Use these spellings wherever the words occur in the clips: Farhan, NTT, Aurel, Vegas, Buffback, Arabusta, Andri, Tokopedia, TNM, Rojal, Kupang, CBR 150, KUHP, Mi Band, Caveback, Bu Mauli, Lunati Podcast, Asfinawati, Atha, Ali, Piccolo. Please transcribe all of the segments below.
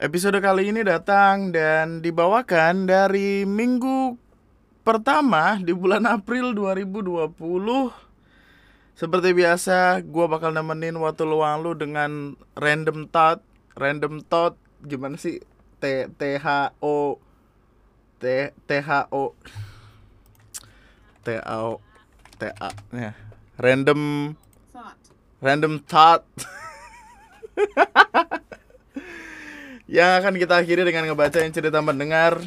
Episode kali ini datang dan dibawakan dari minggu pertama di bulan April 2020. Seperti biasa, gue bakal nemenin waktu luang lu dengan random thought, gimana sih? Random thought. Yang akan kita akhiri dengan ngebacain cerita mendengar.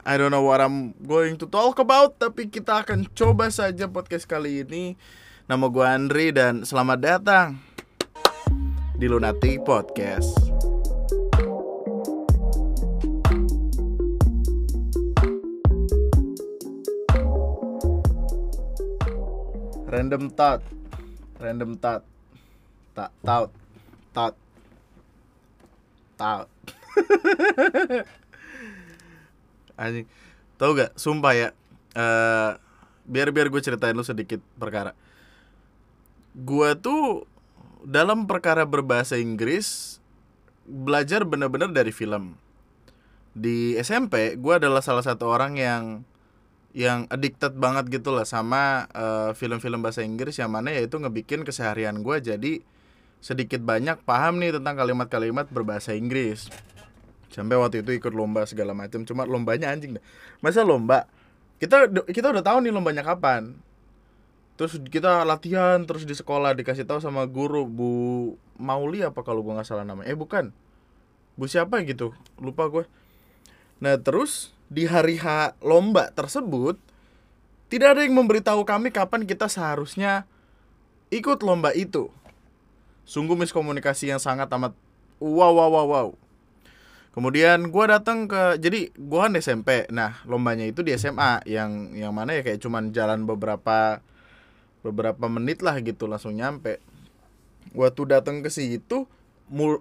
I don't know what I'm going to talk about, tapi kita akan coba saja podcast kali ini. Nama gue Andri dan selamat datang di Lunati Podcast. Random thought. Taut. Anjing, tau gak? Sumpah ya. Biar gue ceritain lu sedikit perkara. Gue tuh dalam perkara berbahasa Inggris belajar bener-bener dari film. Di SMP gue adalah salah satu orang yang addicted banget gitu lah sama film-film bahasa Inggris, yang mana yaitu ngebikin keseharian gue jadi sedikit banyak paham nih tentang kalimat-kalimat berbahasa Inggris. Sampai waktu itu ikut lomba segala macam, cuma lombanya anjing dah. Masa lomba? Kita udah tahu nih lombanya kapan. Terus kita latihan terus di sekolah, dikasih tahu sama guru Bu Mauli apa kalau gua enggak salah namanya. Bukan. Bu siapa gitu? Lupa gue. Nah, terus di hari H lomba tersebut tidak ada yang memberitahu kami kapan kita seharusnya ikut lomba itu. Sungguh miskomunikasi yang sangat amat wow. Kemudian gue datang ke, jadi gue kan SMP. Nah, lombanya itu di SMA yang mana ya kayak cuman jalan beberapa menit lah gitu langsung nyampe. Waktu datang ke situ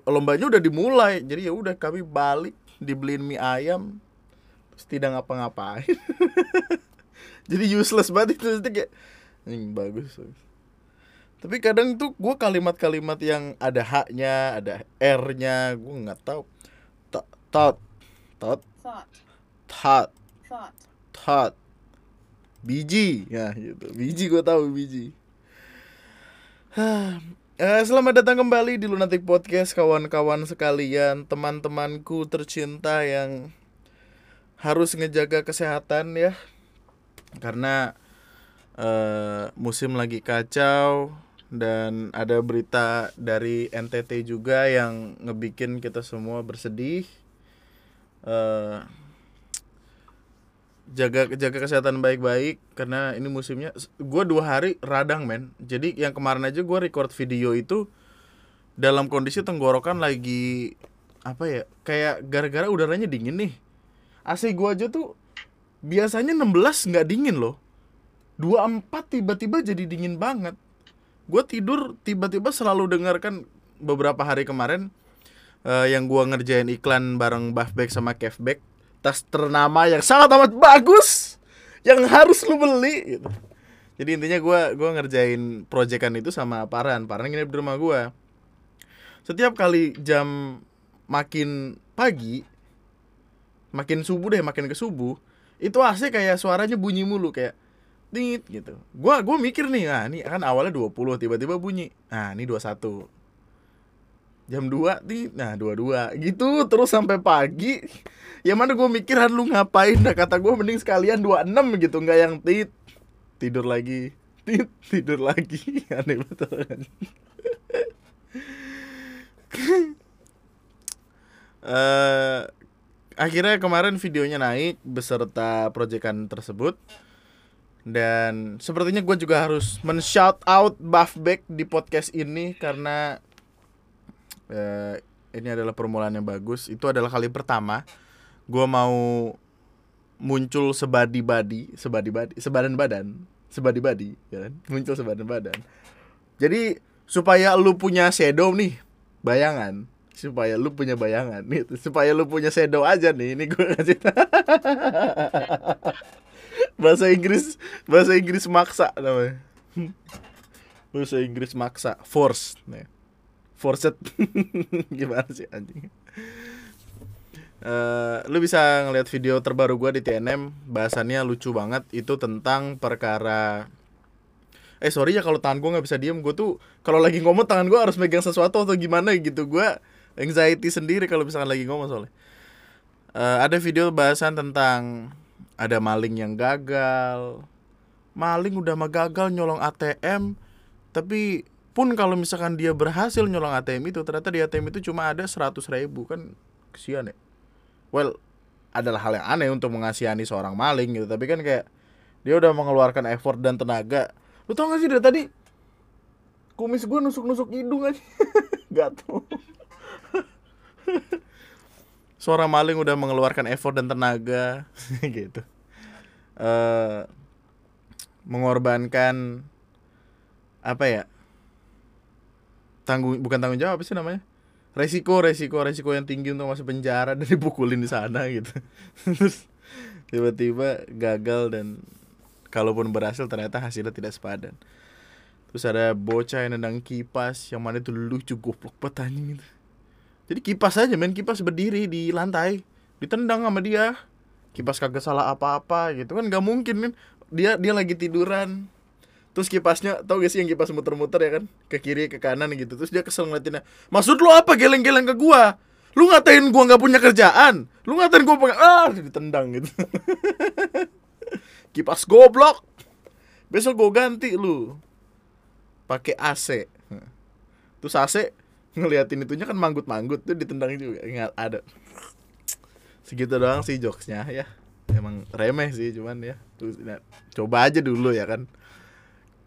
lombanya udah dimulai. Jadi ya udah kami balik, dibeliin mie ayam, terus tidak ngapa-ngapain. Jadi useless banget itu, kayak bagus. Tapi kadang tuh gue kalimat-kalimat yang ada H-nya, ada R-nya, gue nggak tahu. Thought. Biji, ya gitu. Biji gue tahu biji. Selamat datang kembali di Lunati Podcast, kawan-kawan sekalian, teman-temanku tercinta yang harus ngejaga kesehatan ya, karena musim lagi kacau. Dan ada berita dari NTT juga yang ngebikin kita semua bersedih. Jaga kesehatan baik-baik, karena ini musimnya. Gue 2 hari radang, men. Jadi yang kemarin aja gue record video itu dalam kondisi tenggorokan lagi, apa ya, kayak gara-gara udaranya dingin nih. AC gue aja tuh biasanya 16 gak dingin loh, 24 tiba-tiba jadi dingin banget. Gue tidur tiba-tiba selalu dengarkan beberapa hari kemarin yang gue ngerjain iklan bareng Buffback sama Caveback, tas ternama yang sangat amat bagus yang harus lu beli gitu. Jadi intinya gue ngerjain proyekan itu sama Farhan nginep di rumah gue. Setiap kali jam makin pagi, makin subuh deh, makin ke subuh, itu AC kayak suaranya bunyi mulu kayak dingit gitu. Gua mikir nih, nah ini kan awalnya 20 tiba-tiba bunyi. Nah, ini 21. Jam 2 nih, nah 22. Gitu terus sampai pagi. Yang mana gua mikir, "Han, lu ngapain?" Nah, kata gua mending sekalian 26 gitu, enggak yang tidur lagi. Aneh betul kan. Akhirnya kemarin videonya naik beserta proyekan tersebut. Dan sepertinya gue juga harus men-shout out Buffback di podcast ini, karena ini adalah permulaan yang bagus. Itu adalah kali pertama gue mau muncul sebadi-badi, ya kan? Muncul sebadan-badan. Jadi supaya lu punya shadow nih, bayangan. Supaya lu punya bayangan nih, supaya lu punya shadow aja nih. Ini gue kasih bahasa Inggris maksa namanya. Force. forset. Gimana sih anjing? Lu bisa ngeliat video terbaru gua di TNM, bahasannya lucu banget. Itu tentang perkara, sorry ya kalau tangan gua nggak bisa diem. Gua tuh kalau lagi ngomong tangan gua harus megang sesuatu atau gimana gitu. Gua anxiety sendiri kalau misalkan lagi ngomong soalnya. Ada video bahasan tentang ada maling yang gagal. Maling udah mah gagal nyolong ATM, tapi pun kalau misalkan dia berhasil nyolong ATM itu, ternyata di ATM itu cuma ada 100 ribu. Kan kesian ya. Well, adalah hal yang aneh untuk mengasihani seorang maling gitu. Tapi kan kayak dia udah mengeluarkan effort dan tenaga. Lu tau gak sih dari tadi kumis gue nusuk-nusuk hidung aja. Gatel. Seorang maling udah mengeluarkan effort dan tenaga gitu. Mengorbankan apa ya? Bukan tanggung jawab, apa sih namanya? Resiko yang tinggi untuk masuk penjara dan dipukulin di sana gitu. Terus tiba-tiba gagal, dan kalaupun berhasil ternyata hasilnya tidak sepadan. Terus ada bocah yang nendang kipas, yang mana itu lucu goblok banget anjing gitu. Jadi kipas aja main, kipas berdiri di lantai, ditendang sama dia. Kipas kagak salah apa-apa gitu kan, gak mungkin kan. Dia lagi tiduran. Terus kipasnya, tau gak sih yang kipas muter-muter ya kan, ke kiri, ke kanan gitu. Terus dia kesel ngeliatinnya, maksud lu apa geleng-geleng ke gua? Lu ngatain gua gak punya kerjaan? Lu ngatain gua pengen, ditendang gitu. Kipas goblok, besok gua ganti lu pakai AC. Terus AC ngeliatin itunya kan manggut-manggut, tuh ditendang juga. Nggak ada. Segitu doang sih jokesnya ya. Emang remeh sih, cuman ya terus, coba aja dulu ya kan.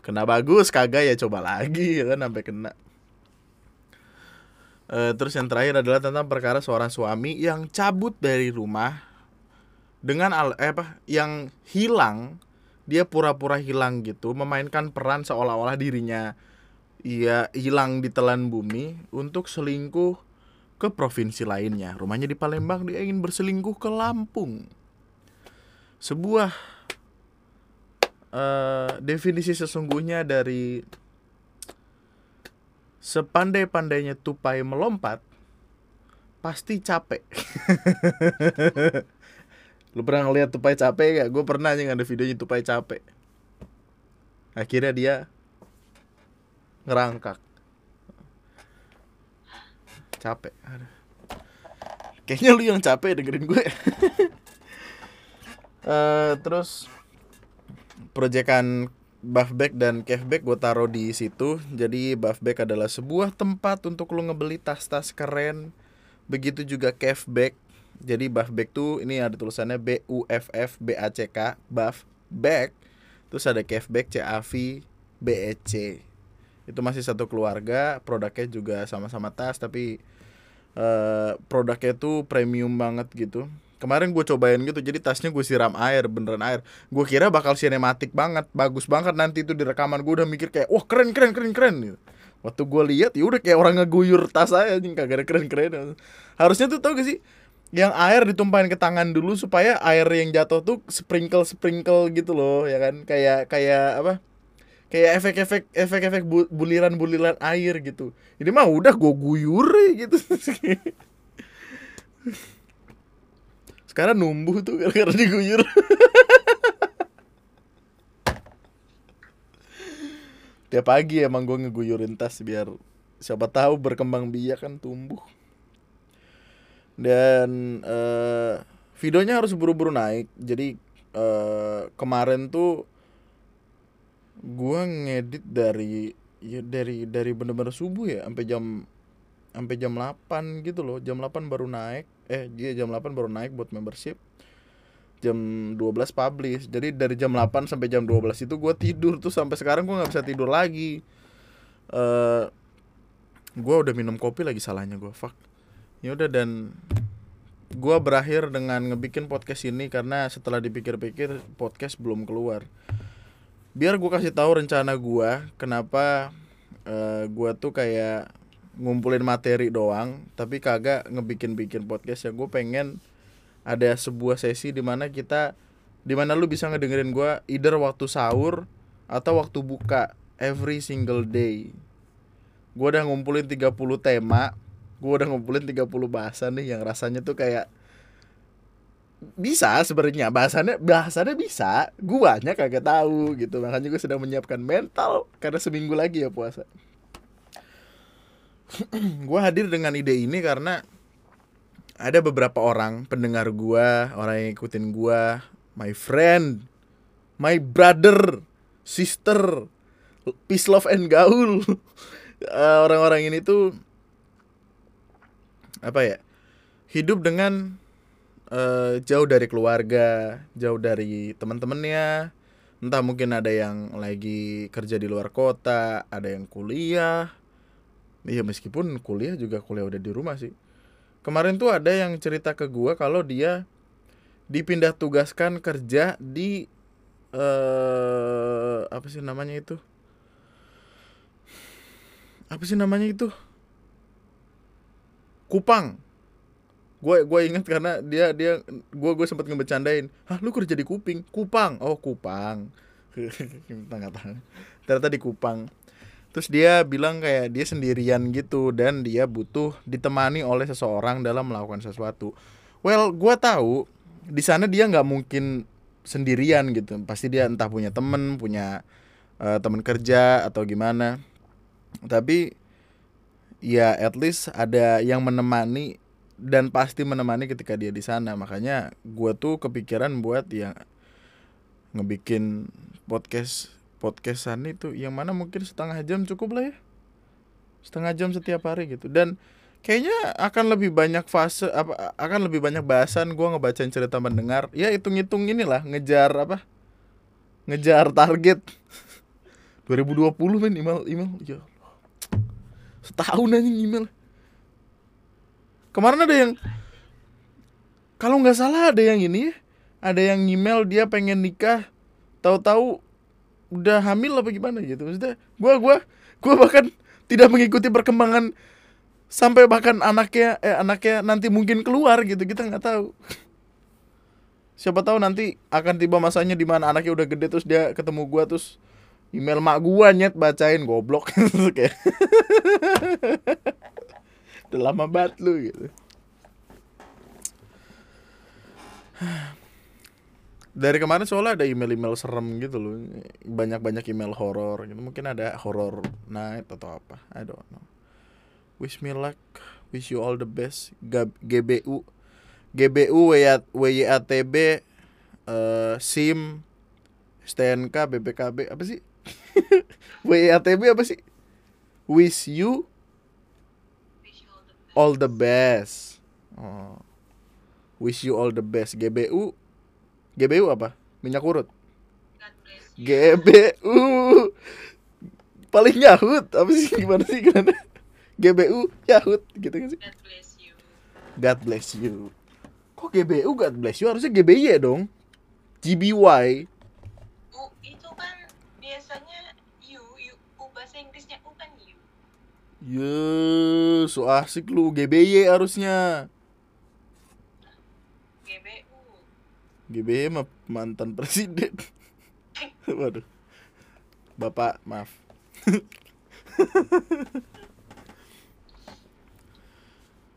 Kena bagus, kagak ya coba lagi ya kan, sampai kena. Terus yang terakhir adalah tentang perkara seorang suami yang cabut dari rumah dengan yang hilang. Dia pura-pura hilang gitu, memainkan peran seolah-olah dirinya ia hilang di telan bumi untuk selingkuh ke provinsi lainnya. Rumahnya di Palembang, dia ingin berselingkuh ke Lampung. Sebuah definisi sesungguhnya dari sepandai-pandainya tupai melompat, pasti capek. Lu pernah ngeliat tupai capek gak? Gue pernah aja, ada videonya tupai capek. Akhirnya dia ngerangkak. Capek. Aduh. Kayaknya lu yang capek dengerin gue. Terus proyekan Buffback dan Caveback gue taruh di situ. Jadi Buffback adalah sebuah tempat untuk lo ngebeli tas-tas keren. Begitu juga Caveback. Jadi Buffback tuh ini ada tulisannya BUFFBACK, Buffback. Terus ada Caveback, CAVBEC. Itu masih satu keluarga. Produknya juga sama-sama tas, tapi produknya tuh premium banget gitu. Kemarin gue cobain gitu, jadi tasnya gue siram air, beneran air. Gue kira bakal sinematik banget, bagus banget nanti itu di rekaman. Gue udah mikir kayak, wah keren gitu. Waktu gue lihat, ya udah kayak orang ngeguyur tas aja, kagak ada keren-keren. Harusnya tuh tau gak sih, yang air ditumpahin ke tangan dulu supaya air yang jatuh tuh sprinkle gitu loh, ya kan? Kayak apa? Kayak efek-efek buliran air gitu. Ini mah udah gue guyur gitu. Karena numbuh tuh gara-gara diguyur. Tiap pagi emang gue ngeguyurin tas biar siapa tahu berkembang biak kan, tumbuh. Dan videonya harus buru-buru naik. Jadi kemarin tuh gue ngedit dari bener-bener subuh ya, sampai jam 8 gitu loh. Jam 8 baru naik. Dia jam 8 baru naik buat membership. Jam 12 publish. Jadi dari jam 8 sampai jam 12 itu gue tidur tuh. Sampai sekarang gue gak bisa tidur lagi. Gue udah minum kopi lagi salahnya gue. Fuck. Yaudah, dan gue berakhir dengan ngebikin podcast ini karena setelah dipikir-pikir podcast belum keluar. Biar gue kasih tahu rencana gue. Kenapa gue tuh kayak ngumpulin materi doang tapi kagak ngebikin podcast ya. Gue pengen ada sebuah sesi dimana lu bisa ngedengerin gue either waktu sahur atau waktu buka every single day. Gue udah ngumpulin 30 tema, gue udah ngumpulin 30 bahasan nih yang rasanya tuh kayak bisa sebenarnya bahasannya bisa, guanya kagak tahu gitu. Makanya gue sedang menyiapkan mental karena seminggu lagi ya puasa. Gue hadir dengan ide ini karena ada beberapa orang pendengar gue, orang yang ikutin gue, my friend, my brother, sister, peace, love and gaul. Orang-orang ini tuh apa ya, hidup dengan jauh dari keluarga, jauh dari teman-temannya. Entah mungkin ada yang lagi kerja di luar kota, ada yang kuliah. Iya, meskipun kuliah udah di rumah sih. Kemarin tuh ada yang cerita ke gua kalau dia dipindah tugaskan kerja di Apa sih namanya itu? Kupang. Gue ingat karena gue sempat ngebecandain. "Hah, lu kerja di Kupang?" "Oh, Kupang." Ternyata di Kupang. Terus dia bilang kayak dia sendirian gitu dan dia butuh ditemani oleh seseorang dalam melakukan sesuatu. Well, gue tahu di sana dia nggak mungkin sendirian gitu. Pasti dia entah punya temen, teman kerja atau gimana. Tapi ya at least ada yang menemani dan pasti menemani ketika dia di sana. Makanya gue tuh kepikiran buat yang ngebikin podcastan itu, yang mana mungkin setengah jam cukup lah ya, setengah jam setiap hari gitu. Dan kayaknya akan lebih banyak akan lebih banyak bahasan gue ngebacain cerita pendengar. Ya hitung-hitung inilah ngejar target 2020 men, email ya Allah. Setahun aja email. Kemarin ada yang, kalau nggak salah ada yang email dia pengen nikah, tahu-tahu udah hamil apa gimana gitu. Maksudnya gue bahkan tidak mengikuti perkembangan sampai bahkan anaknya nanti mungkin keluar gitu, kita nggak tahu. Siapa tahu nanti akan tiba masanya di mana anaknya udah gede terus dia ketemu gue terus email mak gua nyet bacain, goblok. Kayak udah lama banget lu gitu. Dari kemarin soalnya ada email-email serem gitu loh. Banyak-banyak email horor gitu. Mungkin ada horror night atau apa, I don't know. Wish me luck, wish you all the best. GBU WYATB, SIM, STNK, BPKB, apa sih? WATB apa sih? Wish you all the best. Oh. Wish you all the best. GBU apa? Minyak urut. GBU paling Yahut. Apa sih, gimana sih? GBU Yahut gitu kan sih? God bless you. Kok GBU God bless you? Harusnya GBY dong. GBY. Yeee, so asik lu. GBY harusnya. GBU. GBY mantan presiden. Waduh. Bapak, maaf.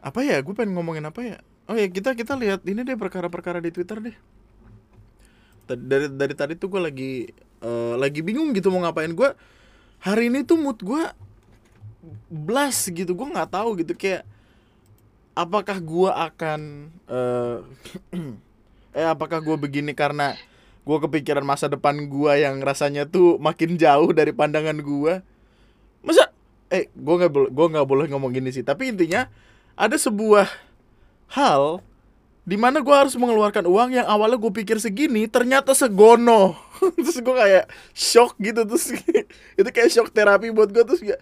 Apa ya? Gue pengen ngomongin apa ya? Oh ya, kita lihat ini deh, perkara-perkara di Twitter deh. Dari tadi tuh gue lagi bingung gitu mau ngapain. Gue hari ini tuh mood gue blast gitu, gue nggak tahu gitu kayak apakah gue akan apakah gue begini karena gue kepikiran masa depan gue yang rasanya tuh makin jauh dari pandangan gue. Masa gue nggak boleh ngomong gini sih, tapi intinya ada sebuah hal di mana gue harus mengeluarkan uang yang awalnya gue pikir segini ternyata segono. Terus gue kayak shock gitu, terus itu kayak shock terapi buat gue. Terus kayak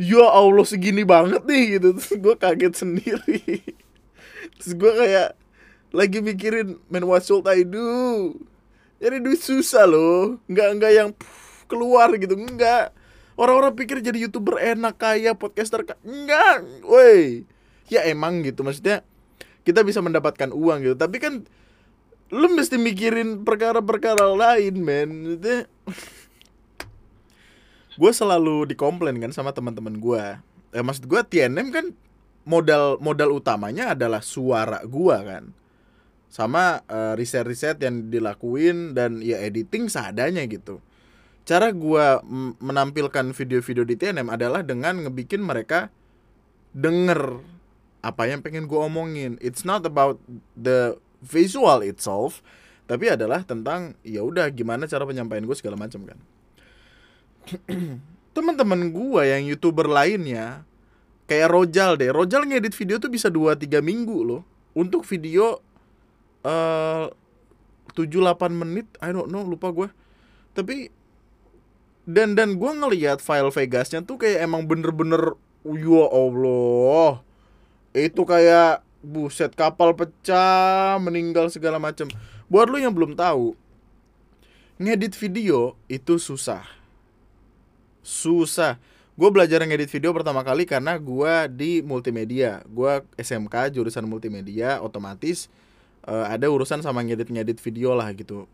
ya Allah segini banget nih gitu. Terus gue kaget sendiri. Terus gue kayak lagi mikirin, man what should I do? Jadi duit susah loh. Enggak yang keluar gitu. Enggak. Orang-orang pikir jadi YouTuber enak, kaya, podcaster enggak. Woi. Ya emang gitu, maksudnya kita bisa mendapatkan uang gitu. Tapi kan lu mesti mikirin perkara-perkara lain, men. Gitu. Gue selalu dikomplain kan sama teman-teman gue, maksud gue TNM kan modal utamanya adalah suara gue kan, sama riset-riset yang dilakuin dan ya editing seadanya gitu. Cara gue menampilkan video-video di TNM adalah dengan ngebikin mereka denger apa yang pengen gue omongin. It's not about the visual itself, tapi adalah tentang ya udah gimana cara penyampaian gue segala macam kan. Teman-teman gue yang YouTuber lainnya kayak Rojal deh. Rojal ngedit video tuh bisa 2-3 minggu loh untuk video 7-8 menit, I don't know, lupa gue. Tapi dan gue ngelihat file Vegasnya tuh kayak emang bener-bener, ya Allah, itu kayak buset, kapal pecah, meninggal segala macam. Buat lu yang belum tahu, ngedit video itu susah. Gue belajar ngedit video pertama kali karena gue di multimedia. Gue SMK jurusan multimedia, otomatis ada urusan sama ngedit video lah gitu.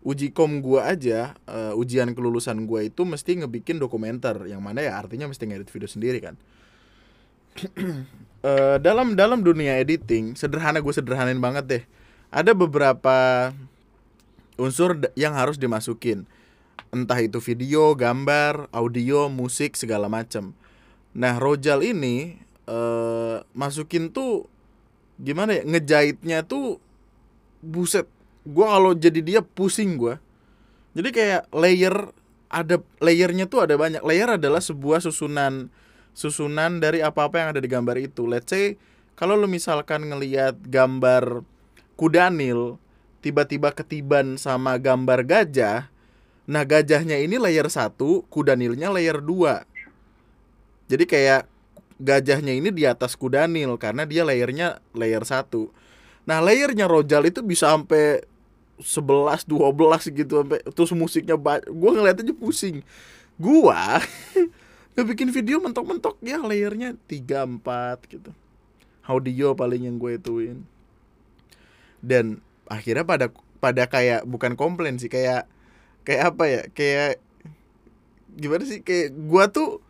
Ujikom gue aja, ujian kelulusan gue itu mesti ngebikin dokumenter, yang mana ya artinya mesti ngedit video sendiri kan. Dalam dunia editing sederhana, gue sederhanain banget deh. Ada beberapa unsur yang harus dimasukin, entah itu video, gambar, audio, musik segala macem. Nah Rojal ini masukin tuh gimana ya, ngejahitnya tuh buset. Gue kalau jadi dia pusing gue. Jadi kayak layernya tuh ada banyak. Layer adalah sebuah susunan dari apa-apa yang ada di gambar itu. Let's say kalau lo misalkan ngelihat gambar kudanil tiba-tiba ketiban sama gambar gajah. Nah gajahnya ini layer 1, kudanilnya layer 2. Jadi kayak gajahnya ini di atas kudanil karena dia layernya layer 1. Nah layernya Rojal itu bisa sampai 11, 12 gitu sampai. Terus musiknya gue ngeliatnya pusing. Gue bikin video mentok-mentok ya layernya 3, 4 gitu. Audio paling yang gue ituin. Dan akhirnya pada kayak bukan komplain sih, kayak apa ya, kayak gimana sih, kayak gue tuh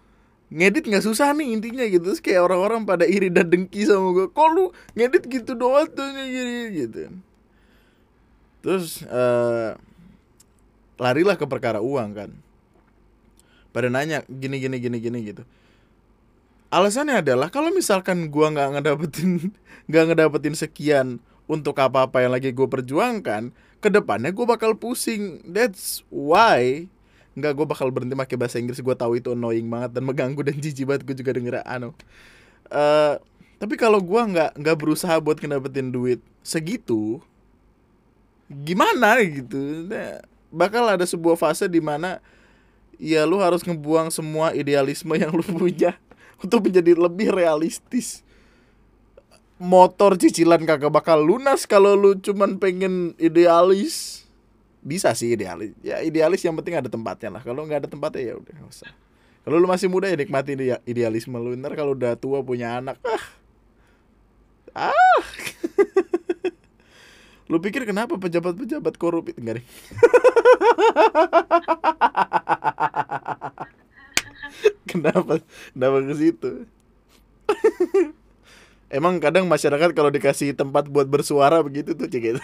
ngedit nggak susah nih intinya gitu. Terus kayak orang-orang pada iri dan dengki sama gue, kok lu ngedit gitu doang tuh gitu. Terus larilah ke perkara uang kan. Pada nanya gini gitu. Alasannya adalah kalau misalkan gue nggak ngedapetin sekian untuk apa-apa yang lagi gue perjuangkan, kedepannya gue bakal pusing. That's why enggak, gue bakal berhenti pakai bahasa Inggris. Gue tahu itu annoying banget dan mengganggu dan jijik banget. Gue juga denger tapi kalau gue nggak berusaha buat ngedapetin duit segitu, gimana gitu? Nah, bakal ada sebuah fase di mana ya lu harus ngebuang semua idealisme yang lu punya untuk menjadi lebih realistis. Motor cicilan kagak bakal lunas kalau lu cuman pengen idealis. Bisa sih idealis. Ya idealis yang penting ada tempatnya lah. Kalau nggak ada tempatnya ya udah nggak usah. Kalau lu masih muda ya nikmati idealisme lu. Ntar kalau udah tua punya anak, lu pikir kenapa pejabat-pejabat korup itu nggak deh? Kenapa ke situ? Emang kadang masyarakat kalau dikasih tempat buat bersuara begitu tuh cekit.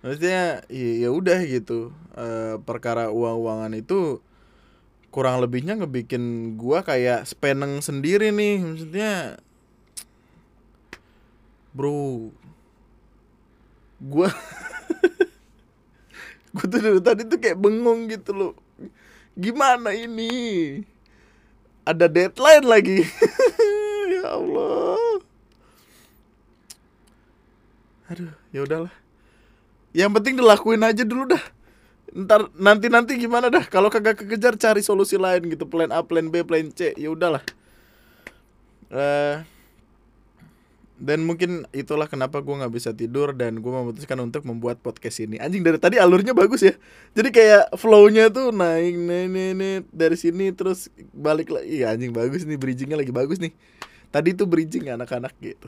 Maksudnya ya udah gitu. Perkara uang-uangan itu kurang lebihnya ngebikin gua kayak speneng sendiri nih. Maksudnya bro, gua tuh dari tadi tuh kayak bengong gitu loh. Gimana ini? Ada deadline lagi. Ya Allah. Aduh, ya udahlah. Yang penting dilakuin aja dulu dah. Ntar nanti gimana dah? Kalau kagak kekejar cari solusi lain gitu, plan A, plan B, plan C. Ya udahlah. Dan mungkin itulah kenapa gue nggak bisa tidur dan gue memutuskan untuk membuat podcast ini. Anjing, dari tadi alurnya bagus ya. Jadi kayak flow-nya tuh naik nih dari sini terus balik lagi. Iya anjing, bagus nih, bridging-nya lagi bagus nih. Tadi tuh bridging anak-anak gitu.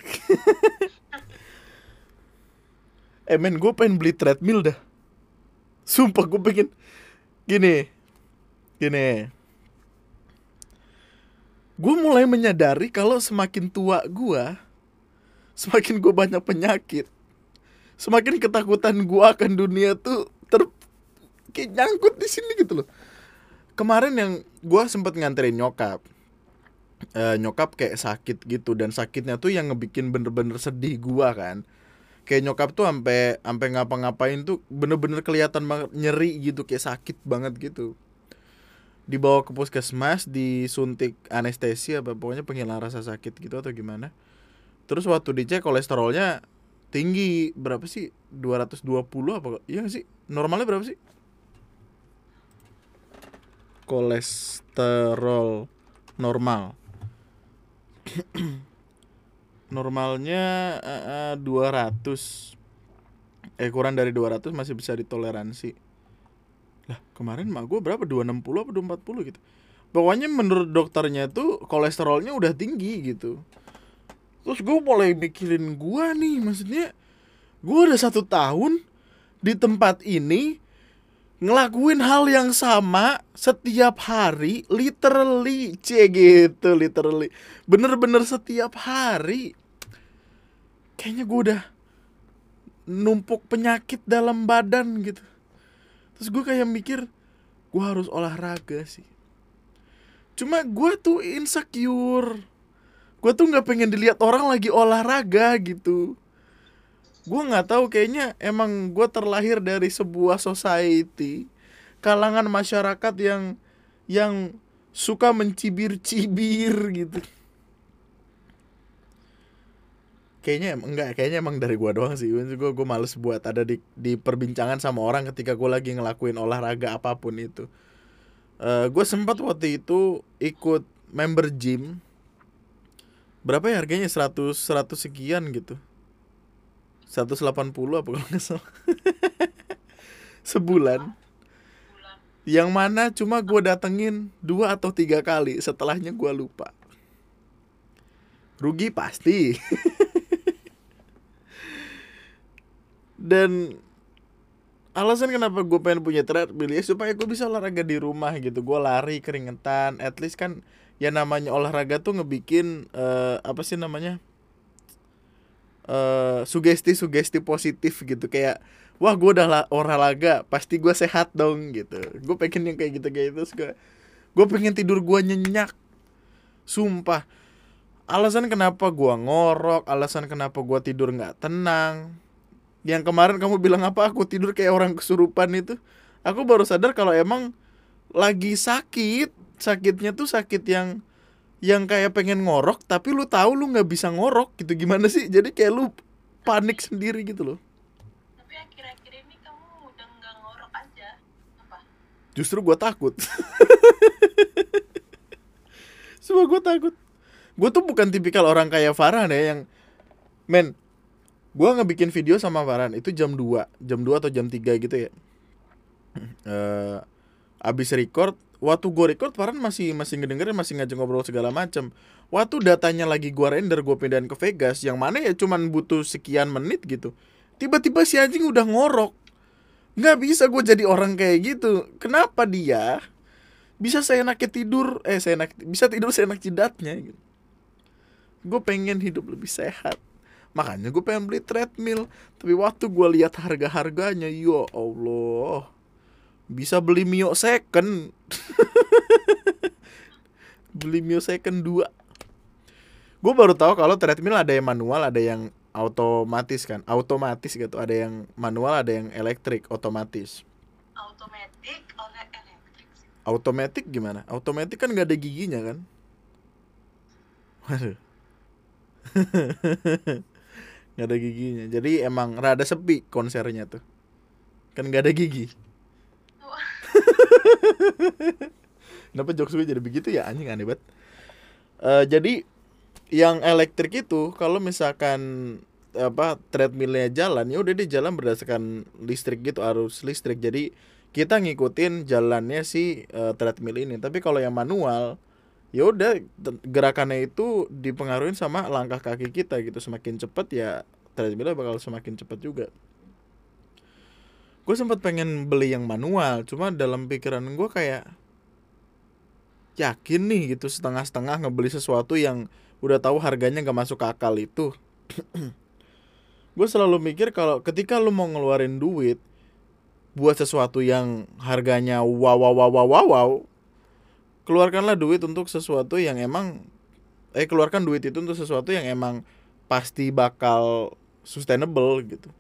men gue pengen beli treadmill dah. Sumpah gue pengen. Gini gue mulai menyadari kalau semakin tua gue, semakin gue banyak penyakit, semakin ketakutan gue akan dunia tuh nyangkut di sini gitu loh. Kemarin yang gue sempet nganterin nyokap, nyokap kayak sakit gitu, dan sakitnya tuh yang ngebikin bener-bener sedih gue kan. Kayak nyokap tuh sampai ngapa-ngapain tuh bener-bener kelihatan banget nyeri gitu, kayak sakit banget gitu. Dibawa ke puskesmas, disuntik anestesi apa pokoknya penghilang rasa sakit gitu atau gimana. Terus waktu dicek kolesterolnya tinggi, berapa sih? 220 apa? Iya sih? Normalnya berapa sih? Kolesterol normal. Normalnya 200. Kurang dari 200 masih bisa ditoleransi. Lah kemarin mak gue berapa, 260 apa 240 gitu. Pokoknya menurut dokternya tuh kolesterolnya udah tinggi gitu. Terus gue mulai mikirin gue nih, maksudnya gue udah 1 tahun di tempat ini ngelakuin hal yang sama setiap hari, literally bener-bener setiap hari. Kayaknya gue udah numpuk penyakit dalam badan gitu. Terus gue kayak mikir, gue harus olahraga sih. Cuma gue tuh insecure. Gue tuh gak pengen dilihat orang lagi olahraga gitu. Gue gak tahu, kayaknya emang gue terlahir dari sebuah society, kalangan masyarakat yang suka mencibir-cibir gitu. Kayaknya emang dari gue doang sih. Gue males buat ada di perbincangan sama orang ketika gue lagi ngelakuin olahraga apapun itu. Gue sempat waktu itu ikut member gym. Berapa ya harganya? 100 sekian gitu. 180 apa kalau nggak salah. Sebulan. Yang mana cuma gue datengin 2 atau 3 kali. Setelahnya gue lupa. Rugi pasti. Dan alasan kenapa gue pengen punya treadmill ya supaya gue bisa olahraga di rumah gitu. Gue lari, keringetan, at least kan ya namanya olahraga tuh ngebikin sugesti-sugesti positif gitu. Kayak wah gue udah olahraga pasti gue sehat dong gitu. Gue pengen yang kayak gitu-gitu. Gue pengen tidur gue nyenyak. Sumpah. Alasan kenapa gue ngorok, alasan kenapa gue tidur gak tenang. Yang kemarin kamu bilang apa, aku tidur kayak orang kesurupan itu. Aku baru sadar kalau emang lagi sakit. Sakitnya tuh sakit yang kayak pengen ngorok, tapi lu tahu lu gak bisa ngorok gitu. Gimana sih? Jadi kayak lu panik sendiri gitu loh. Tapi akhir-akhir ini kamu udah gak ngorok aja. Apa? Justru gue takut. Semua gue takut. Gue tuh bukan tipikal orang kayak Farhan ya yang... Men... Gue ngebikin video sama Farhan itu jam 2 atau jam 3 gitu ya. Abis record, waktu gue record Farhan masih ngedengerin, masih ngajak ngobrol segala macam. Waktu datanya lagi gue render, gue pindahin ke Vegas, yang mana ya cuman butuh sekian menit gitu. Tiba-tiba si anjing udah ngorok. Nggak bisa gue jadi orang kayak gitu. Kenapa dia bisa seenaknya tidur, bisa tidur seenak jidatnya gitu. Gue pengen hidup lebih sehat. Makanya gue pengen beli treadmill. Tapi waktu gue lihat harga-harganya, ya Allah, bisa beli Mio second. Beli Mio second 2. Gue baru tahu kalau treadmill ada yang manual, ada yang otomatis kan. Otomatis gitu, ada yang manual, ada yang elektrik. Otomatis oleh elektrik. Otomatis gimana? Otomatis kan gak ada giginya kan. Waduh. Nggak ada giginya, jadi emang rada sepi konsernya tuh kan, nggak ada gigi. Kenapa jokes gue jadi begitu ya, anjing, aneh banget. Jadi yang elektrik itu kalau misalkan apa treadmillnya jalan, ya udah dia jalan berdasarkan listrik gitu, arus listrik, jadi kita ngikutin jalannya si treadmill ini. Tapi kalau yang manual, ya udah gerakannya itu dipengaruhin sama langkah kaki kita gitu. Semakin cepat ya treadmill bakal semakin cepat juga. Gue sempat pengen beli yang manual, cuma dalam pikiran gue kayak yakin nih gitu setengah-setengah ngebeli sesuatu yang udah tahu harganya gak masuk akal itu. Gue selalu mikir kalau ketika lu mau ngeluarin duit buat sesuatu yang harganya wow, keluarkanlah duit untuk sesuatu yang emang keluarkan duit itu untuk sesuatu yang emang pasti bakal sustainable gitu.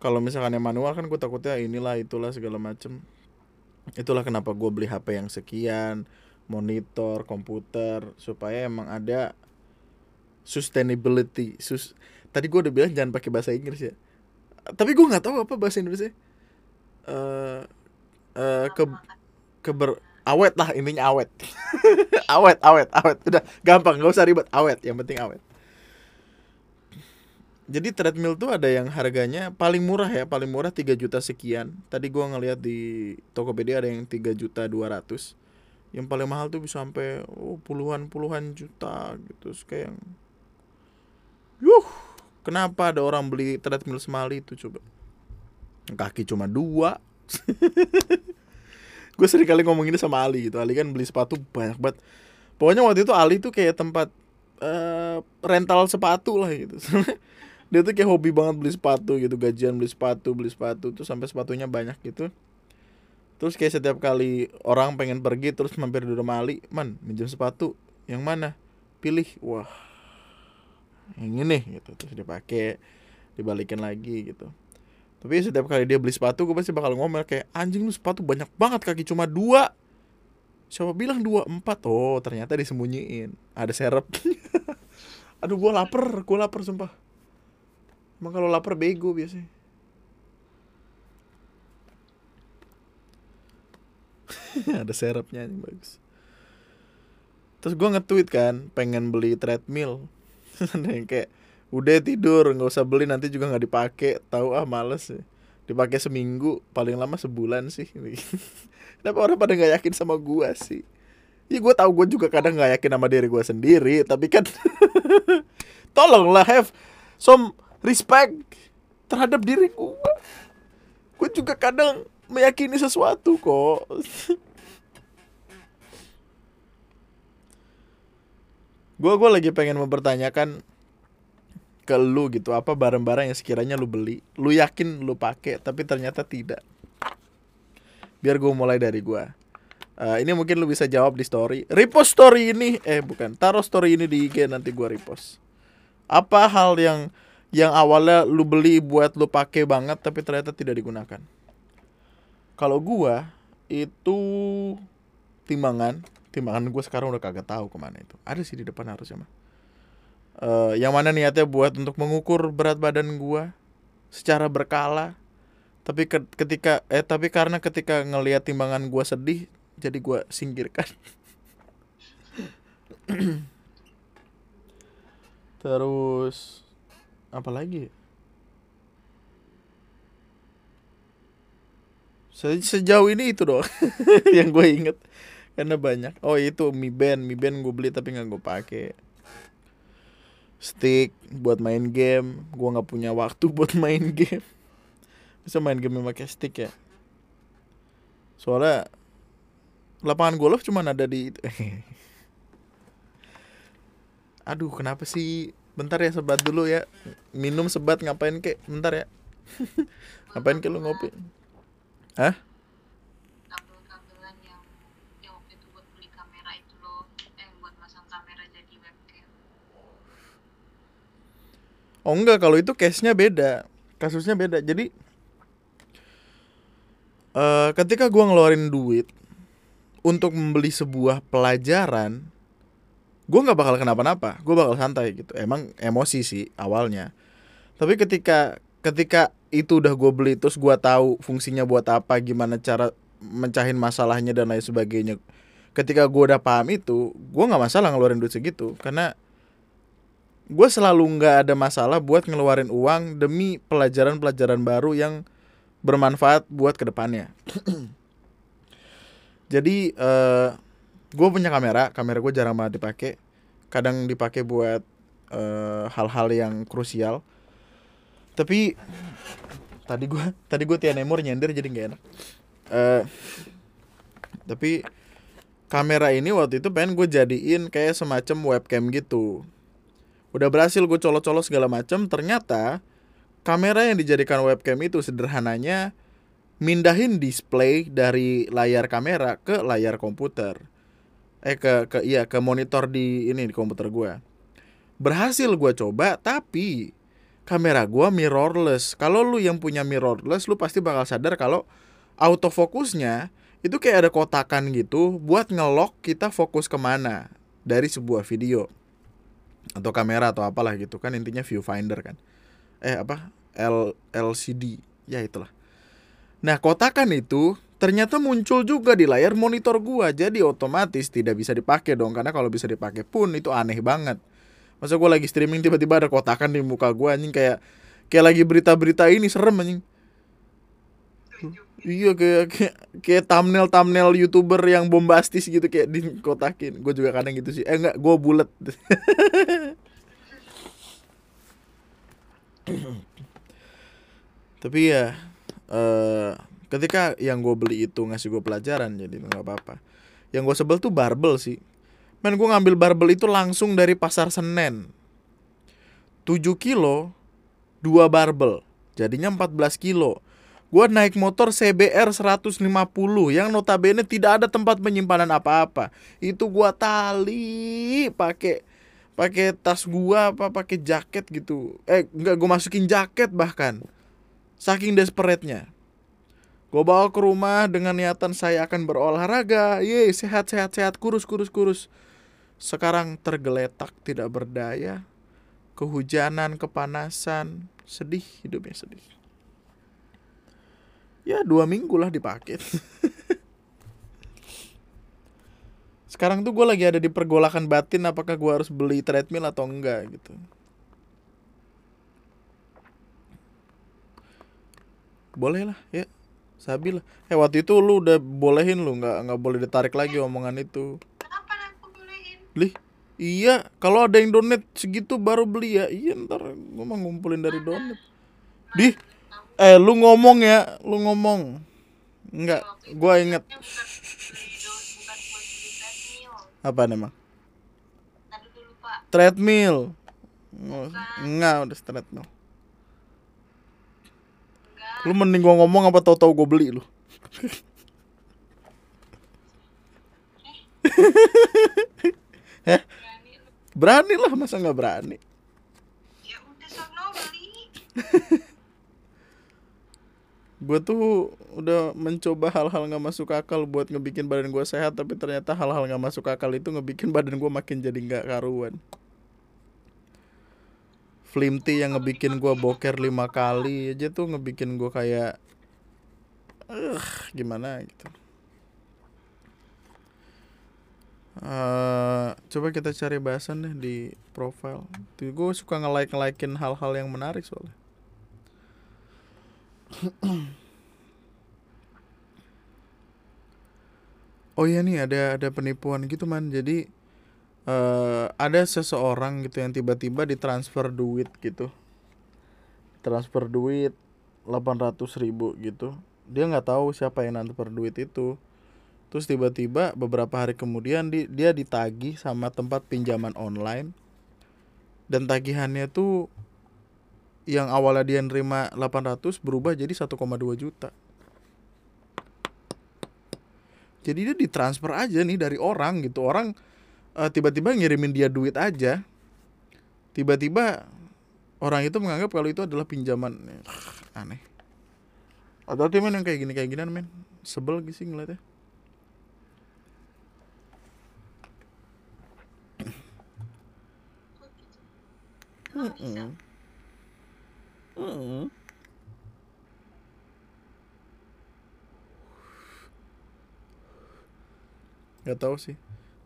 Kalau misalkan yang manual kan gue takutnya inilah itulah segala macem. Itulah kenapa gue beli HP yang sekian, monitor, komputer, supaya emang ada sustainability. Tadi gue udah bilang jangan pakai bahasa Inggris ya, tapi gue nggak tahu apa bahasa Indonesia. Awet lah, intinya awet. awet udah gampang, nggak usah ribet, awet, yang penting awet. Jadi treadmill tuh ada yang harganya paling murah 3 juta sekian. Tadi gue ngeliat di Tokopedia ada yang 3 juta 200. Yang paling mahal tuh bisa sampai puluhan juta gitu. Kayak yang kenapa ada orang beli treadmill semahal itu coba? Kaki cuma 2. Gue sering kali ngomong ini sama Ali gitu. Ali kan beli sepatu banyak banget. Pokoknya waktu itu Ali tuh kayak tempat rental sepatu lah gitu. Dia tuh kayak hobi banget beli sepatu gitu. Gajian beli sepatu. Terus sampai sepatunya banyak gitu. Terus kayak setiap kali orang pengen pergi terus mampir di rumah Ali, "Man, minjem sepatu. Yang mana? Pilih." Wah, yang ini gitu. Terus dipakai, dibalikin lagi gitu. Tapi setiap kali dia beli sepatu gue pasti bakal ngomel kayak, "Anjing lu sepatu banyak banget, kaki cuma 2. Siapa bilang 2, 4? Oh ternyata disembunyiin, ada serep. Aduh gue lapar sumpah. Emang kalau lapar bego biasanya. Ada serepnya yang bagus. Terus gue nge-tweet kan, pengen beli treadmill. Ada yang kayak, "Udah tidur, nggak usah beli, nanti juga nggak dipakai, tahu ah males ya. Dipakai seminggu, paling lama sebulan sih." Kenapa orang pada nggak yakin sama gue sih? Ya gue tahu gue juga kadang nggak yakin sama diri gue sendiri, tapi kan tolonglah have some respect terhadap diri gue. Gue juga kadang meyakini sesuatu kok. Gue lagi pengen mempertanyakan ke lu gitu, apa barang-barang yang sekiranya lu beli, lu yakin lu pakai, tapi ternyata tidak. Biar gue mulai dari gue. Ini mungkin lu bisa jawab di story. Repost story ini, taruh story ini di IG nanti gue repost. Apa hal yang awalnya lu beli buat lu pakai banget, tapi ternyata tidak digunakan? Kalau gue itu timbangan gue sekarang udah kagak tahu kemana itu. Ada sih di depan harusnya mah. Yang mana niatnya buat untuk mengukur berat badan gue secara berkala. Tapi ketika ngelihat timbangan gue sedih, jadi gue singkirkan. Terus apa lagi? Sejauh ini itu doang yang gue inget. Karena banyak. Oh itu Mi Band gue beli tapi gak gue pakai. Stick buat main game. Gue gak punya waktu buat main game. Bisa main game yang pakai stick ya. Soalnya lapangan golf cuma ada di itu. Aduh kenapa sih? Bentar ya sebat dulu ya. Minum sebat ngapain kek? Bentar ya. Ngapain kek lu ngopi? Hah? Oh enggak, kalau itu kasusnya beda. Jadi ketika gue ngeluarin duit untuk membeli sebuah pelajaran, gue gak bakal kenapa-napa, gue bakal santai gitu. Emang emosi sih awalnya. Tapi ketika itu udah gue beli, terus gue tahu fungsinya buat apa, gimana cara mencahin masalahnya dan lain sebagainya. Ketika gue udah paham itu, gue gak masalah ngeluarin duit segitu. Karena gue selalu gak ada masalah buat ngeluarin uang demi pelajaran-pelajaran baru yang bermanfaat buat kedepannya. Jadi gue punya kamera gue jarang banget dipakai. Kadang dipakai buat hal-hal yang krusial. Tapi Tadi gue TNM-ur nyender jadi nggak enak. Tapi kamera ini waktu itu pengen gue jadiin kayak semacam webcam gitu. Udah berhasil gue colok-colok segala macam. Ternyata kamera yang dijadikan webcam itu sederhananya mindahin display dari layar kamera ke layar komputer. Ke monitor di komputer gue. Berhasil gue coba, tapi kamera gue mirrorless. Kalau lu yang punya mirrorless, lu pasti bakal sadar kalau autofocusnya itu kayak ada kotakan gitu buat nge-lock kita fokus kemana dari sebuah video atau kamera atau apalah gitu kan, intinya viewfinder kan, LCD ya itulah. Nah, kotakan itu ternyata muncul juga di layar monitor gua, jadi otomatis tidak bisa dipakai dong, karena kalau bisa dipakai pun itu aneh banget. Masa gua lagi streaming tiba-tiba ada kotakan di muka gua anjing, kayak lagi berita-berita ini serem anjing. Iya, kayak thumbnail youtuber yang bombastis gitu, kayak dikotakin. Gue juga kadang gitu sih. Enggak, gue bulet. Tapi ya ketika yang gue beli itu ngasih gue pelajaran, jadi gak apa-apa. Yang gue sebel tuh barbel sih. Men, gue ngambil barbel itu langsung dari pasar Senen. 7 kilo 2 barbel, jadinya 14 kilo. Gue naik motor CBR 150 yang notabene tidak ada tempat penyimpanan apa-apa. Itu gue tali pakai tas gue pakai jaket gitu. Enggak, gue masukin jaket bahkan. Saking desperate-nya. Gue bawa ke rumah dengan niatan saya akan berolahraga. Yeay, sehat, kurus. Sekarang tergeletak tidak berdaya. Kehujanan, kepanasan, sedih, hidupnya sedih. Ya 2 minggu lah dipakai. Sekarang tuh gue lagi ada di pergolakan batin, apakah gue harus beli treadmill atau enggak gitu. Boleh lah ya, sabi lah. Waktu itu lu udah bolehin, lu nggak boleh ditarik lagi omongan itu. Kenapa aku bolehin? Lih, iya kalau ada yang donate segitu baru beli ya. Iya, ntar gue mau ngumpulin dari donate. Dih, lu ngomong. Enggak, gue inget. Apa namanya? Treadmill. Enggak, udah treadmill. Lu mending gue ngomong apa tau-tau gue beli lu. Berani lah, masa nggak berani? Ya udah sono beli. Gue tuh udah mencoba hal-hal gak masuk akal buat ngebikin badan gue sehat. Tapi ternyata hal-hal gak masuk akal itu ngebikin badan gue makin jadi gak karuan. Flimty yang ngebikin gue boker 5 kali aja tuh ngebikin gue kayak gimana gitu. Coba kita cari bahasan deh di profile. Gue suka nge-like-nge-like-in hal-hal yang menarik soalnya. Oh iya nih, ada penipuan gitu man. Jadi ada seseorang gitu yang tiba-tiba ditransfer duit gitu. Transfer duit 800.000 gitu. Dia nggak tahu siapa yang transfer duit itu. Terus tiba-tiba beberapa hari kemudian dia ditagih sama tempat pinjaman online. Dan tagihannya tuh yang awalnya dia nerima 800 berubah jadi 1,2 juta. Jadi dia ditransfer aja nih dari orang gitu. Orang tiba-tiba ngirimin dia duit aja. Tiba-tiba orang itu menganggap kalau itu adalah pinjaman. Aneh. Atau temen yang kayak gini men. Sebel sih ngeliatnya. Gak tahu sih.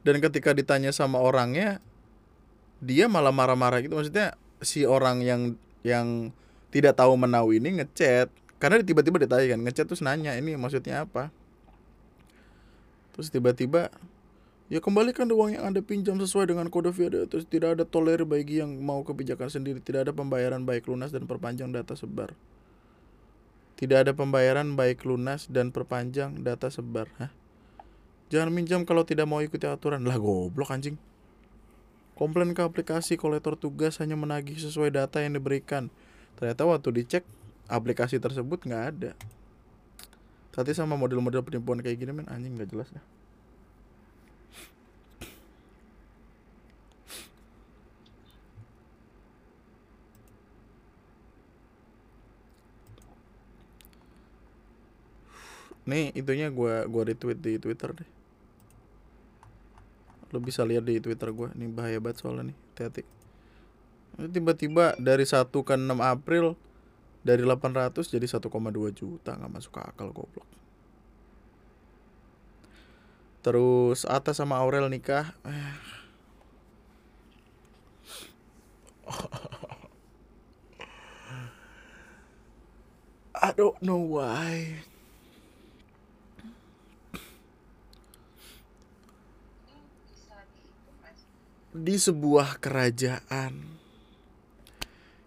Dan ketika ditanya sama orangnya, dia malah marah-marah gitu. Maksudnya si orang yang tidak tahu menau ini ngechat, karena tiba-tiba ditanya kan, ngechat terus nanya ini maksudnya apa. Terus tiba-tiba ya kembalikan uang yang Anda pinjam sesuai dengan kode VIN. Terus tidak ada tolerir bagi yang mau kebijakan sendiri. Tidak ada pembayaran baik lunas dan perpanjang data sebar. Tidak ada pembayaran baik lunas dan perpanjang data sebar. Hah? Jangan minjam kalau tidak mau ikuti aturan. Lah goblok anjing. Komplain ke aplikasi kolektor tugas hanya menagih sesuai data yang diberikan. Ternyata waktu dicek aplikasi tersebut nggak ada. Tapi sama model-model penipuan kayak gini men, anjing nggak jelas ya. Nih itunya gue retweet di Twitter deh. Lo bisa lihat di Twitter gue. Ini bahaya banget soalnya nih. Hati-hati. Tiba-tiba dari 1 ke 6 April dari 800 jadi 1,2 juta. Gak masuk akal goblok. Terus Atha sama Aurel nikah. I don't know why. Di sebuah kerajaan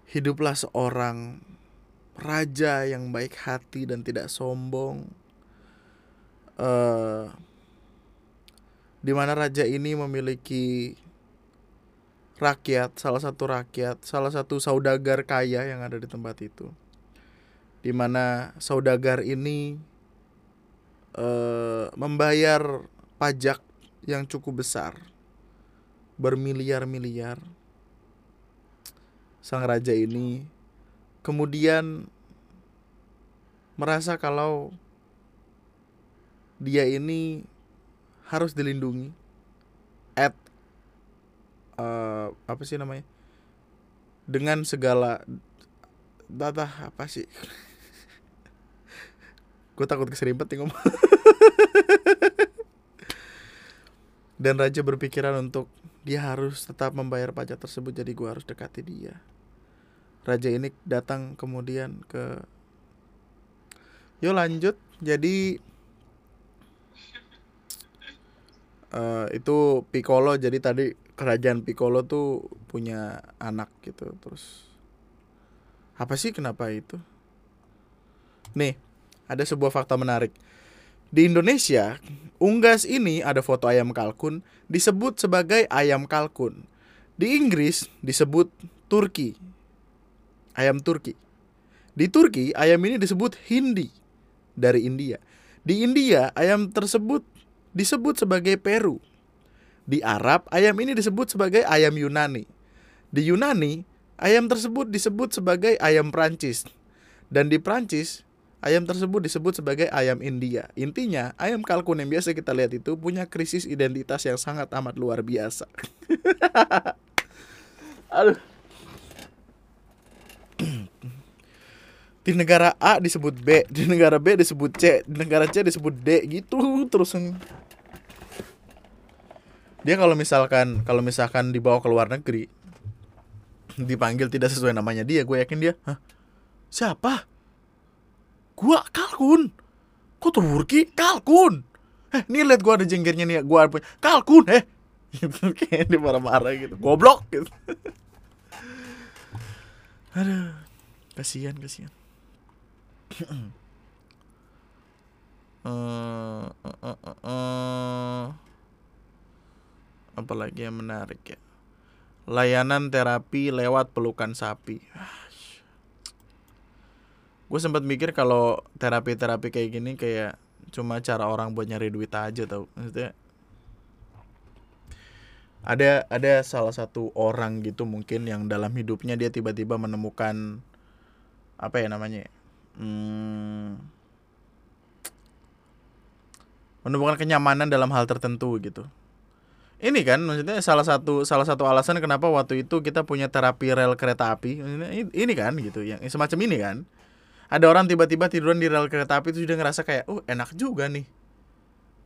hiduplah seorang raja yang baik hati dan tidak sombong, di mana raja ini memiliki rakyat, salah satu saudagar kaya yang ada di tempat itu, di mana saudagar ini membayar pajak yang cukup besar, bermiliar-miliar. Sang raja ini kemudian merasa kalau dia ini harus dilindungi dengan segala data apa sih? Gue takut keserimpet nih ngomong. Dan raja berpikiran untuk dia harus tetap membayar pajak tersebut, jadi gue harus dekati dia. Raja ini datang kemudian ke... Yo lanjut, jadi... itu Piccolo, jadi tadi kerajaan Piccolo tuh punya anak gitu, terus... Apa sih kenapa itu? Nih, ada sebuah fakta menarik. Di Indonesia, unggas ini ada foto ayam kalkun disebut sebagai ayam kalkun. Di Inggris disebut Turki. Ayam Turki. Di Turki, ayam ini disebut Hindi dari India. Di India, ayam tersebut disebut sebagai Peru. Di Arab, ayam ini disebut sebagai ayam Yunani. Di Yunani, ayam tersebut disebut sebagai ayam Prancis. Dan di Prancis, ayam tersebut disebut sebagai ayam India. Intinya, ayam kalkun yang biasa kita lihat itu punya krisis identitas yang sangat amat luar biasa. Aduh. Di negara A disebut B, di negara B disebut C, di negara C disebut D, gitu terus. Dia kalau misalkan dibawa ke luar negeri, dipanggil tidak sesuai namanya dia, gue yakin dia, "Hah? Siapa? Gua kalkun. Kok Turki? Kalkun. Nih lihat gua ada jenggernya nih, gua punya. Kalkun, Gitu kayak dia marah-marah gitu. Goblok gitu. Aduh. Kasihan. Apalagi yang menarik ya? Layanan terapi lewat pelukan sapi. Gue sempat mikir kalau terapi-terapi kayak gini kayak cuma cara orang buat nyari duit aja tau. Maksudnya ada salah satu orang gitu mungkin yang dalam hidupnya dia tiba-tiba menemukan apa ya namanya, menemukan kenyamanan dalam hal tertentu gitu. Ini kan maksudnya salah satu alasan kenapa waktu itu kita punya terapi rel kereta api. Ini kan gitu, yang semacam ini kan. Ada orang tiba-tiba tiduran di rel kereta api, terus dia ngerasa kayak, enak juga nih.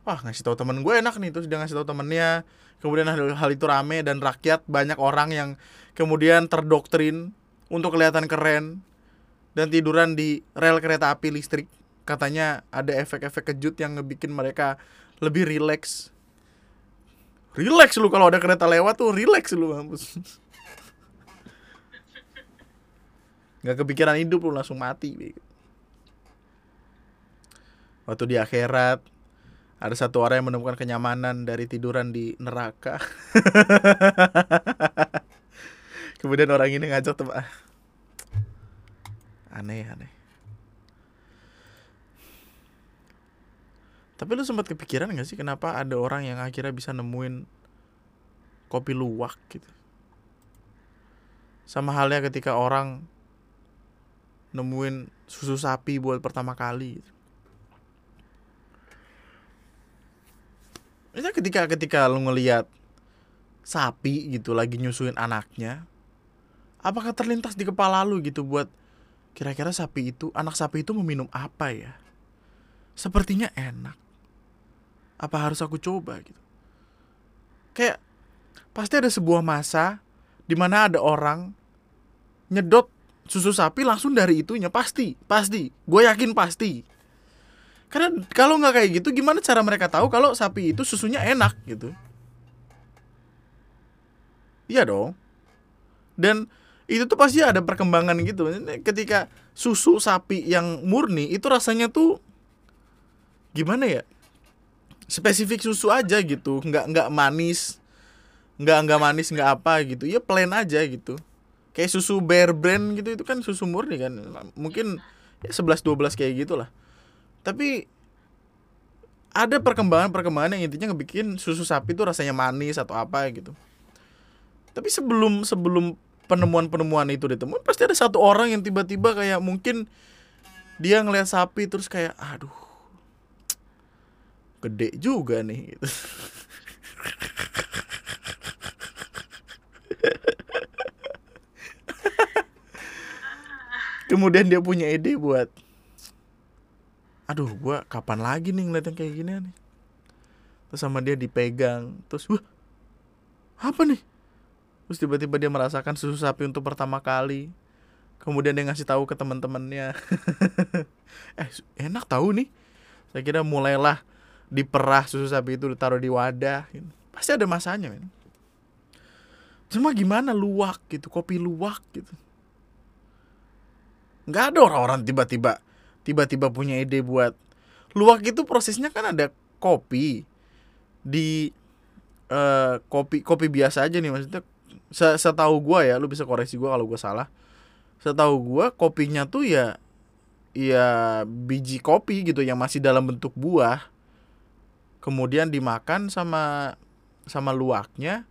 Wah, ngasih tahu temen gue enak nih. Terus dia ngasih tahu temennya. Kemudian hal itu rame dan rakyat, banyak orang yang kemudian terdoktrin untuk kelihatan keren dan tiduran di rel kereta api listrik. Katanya ada efek-efek kejut yang ngebikin mereka lebih rileks. Rileks lu kalau ada kereta lewat tuh, rileks lu mampus. Gak kepikiran hidup lu, langsung mati. Waktu di akhirat ada satu orang yang menemukan kenyamanan dari tiduran di neraka. Kemudian orang ini ngajak teman. Aneh. Tapi lu sempat kepikiran gak sih kenapa ada orang yang akhirnya bisa nemuin kopi luwak gitu? Sama halnya ketika orang nemuin susu sapi buat pertama kali gitu. Misalnya ketika lu ngelihat sapi gitu lagi nyusuin anaknya, apakah terlintas di kepala lu gitu buat kira-kira sapi itu, anak sapi itu meminum apa ya? Sepertinya enak. Apa harus aku coba gitu? Kayak pasti ada sebuah masa di mana ada orang nyedot susu sapi langsung dari itunya, pasti. Gue yakin pasti. Karena kalau nggak kayak gitu, gimana cara mereka tahu kalau sapi itu susunya enak gitu? Iya dong. Dan itu tuh pasti ada perkembangan gitu. Ketika susu sapi yang murni itu rasanya tuh gimana ya? Spesifik susu aja gitu, nggak manis, nggak apa gitu. Ya plain aja gitu. Kayak susu Bear Brand gitu, itu kan susu murni kan. Mungkin ya 11-12 kayak gitulah. Tapi ada perkembangan yang intinya ngebikin susu sapi itu rasanya manis atau apa gitu. Tapi sebelum penemuan itu ditemuin, pasti ada satu orang yang tiba-tiba kayak mungkin dia ngeliat sapi terus kayak, aduh, gede juga nih gitu. Kemudian dia punya ide buat, aduh, gue kapan lagi nih ngeliat yang kayak gini nih. Terus sama dia dipegang, terus wah, apa nih? Terus tiba-tiba dia merasakan susu sapi untuk pertama kali. Kemudian dia ngasih tahu ke teman-temannya. Enak tahu nih. Saya kira mulailah diperah susu sapi itu, ditaruh di wadah gitu. Pasti ada masanya, men. Cuma gimana luwak gitu, kopi luwak gitu. Nggak ada orang-orang tiba-tiba punya ide buat luwak itu. Prosesnya kan ada kopi di kopi biasa aja nih, maksudnya setahu gua ya, lu bisa koreksi gua kalau gua salah. Setahu gua kopinya tuh ya biji kopi gitu yang masih dalam bentuk buah. Kemudian dimakan sama luwaknya,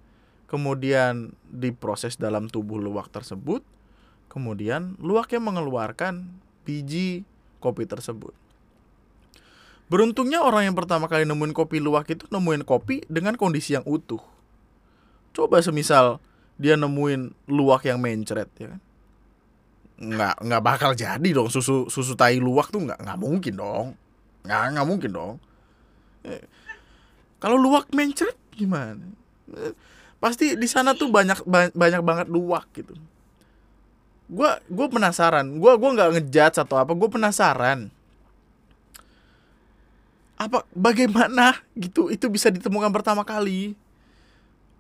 kemudian diproses dalam tubuh luwak tersebut. Kemudian luwaknya mengeluarkan biji kopi tersebut. Beruntungnya orang yang pertama kali nemuin kopi luwak itu nemuin kopi dengan kondisi yang utuh. Coba semisal dia nemuin luwak yang mencret, ya kan? Nggak bakal jadi dong, susu tai luwak tuh nggak mungkin dong. Nggak mungkin dong. Kalau luwak mencret gimana? Pasti di sana tuh banyak banget luwak gitu. Gue penasaran. Gue nggak ngejudge atau apa. Gue penasaran. Bagaimana gitu itu bisa ditemukan pertama kali?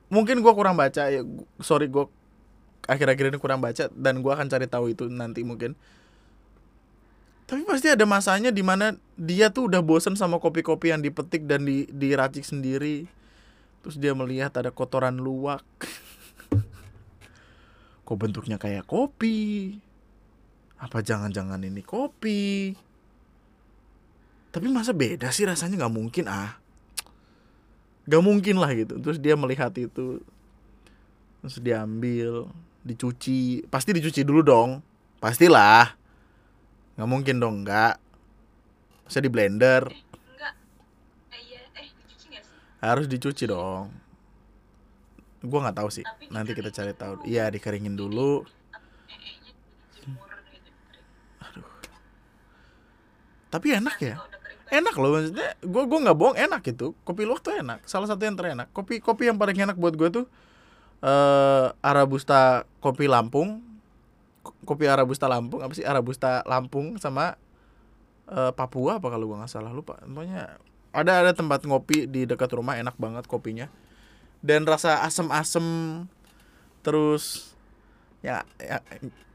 Mungkin gue kurang baca. Ya, sorry, gue akhir-akhir ini kurang baca dan gue akan cari tahu itu nanti mungkin. Tapi pasti ada masanya di mana dia tuh udah bosen sama kopi-kopi yang dipetik dan diracik sendiri. Terus dia melihat ada kotoran luwak. Kok bentuknya kayak kopi? Apa jangan-jangan ini kopi? Tapi masa beda sih rasanya, gak mungkin ah. Gak mungkin lah gitu. Terus dia melihat itu. Terus diambil, dicuci. Pasti dicuci dulu dong. Pastilah. Gak mungkin dong, enggak. Masa di blender? Enggak. Dicuci gak sih? Harus dicuci dong. Gue nggak tahu sih, nanti kita cari tahu. Iya, dikeringin dulu. Aduh. Tapi enak ya, enak loh, maksudnya gue nggak bohong, enak gitu. Kopi luwak tuh enak, salah satu yang terenak. Kopi yang paling enak buat gue tuh Arabusta kopi Lampung, kopi Arabusta Lampung, apa sih Arabusta Lampung sama Papua apa kalau gue nggak salah, lupa. Pokoknya ada tempat ngopi di dekat rumah, enak banget kopinya. Dan rasa asem-asem. Terus ya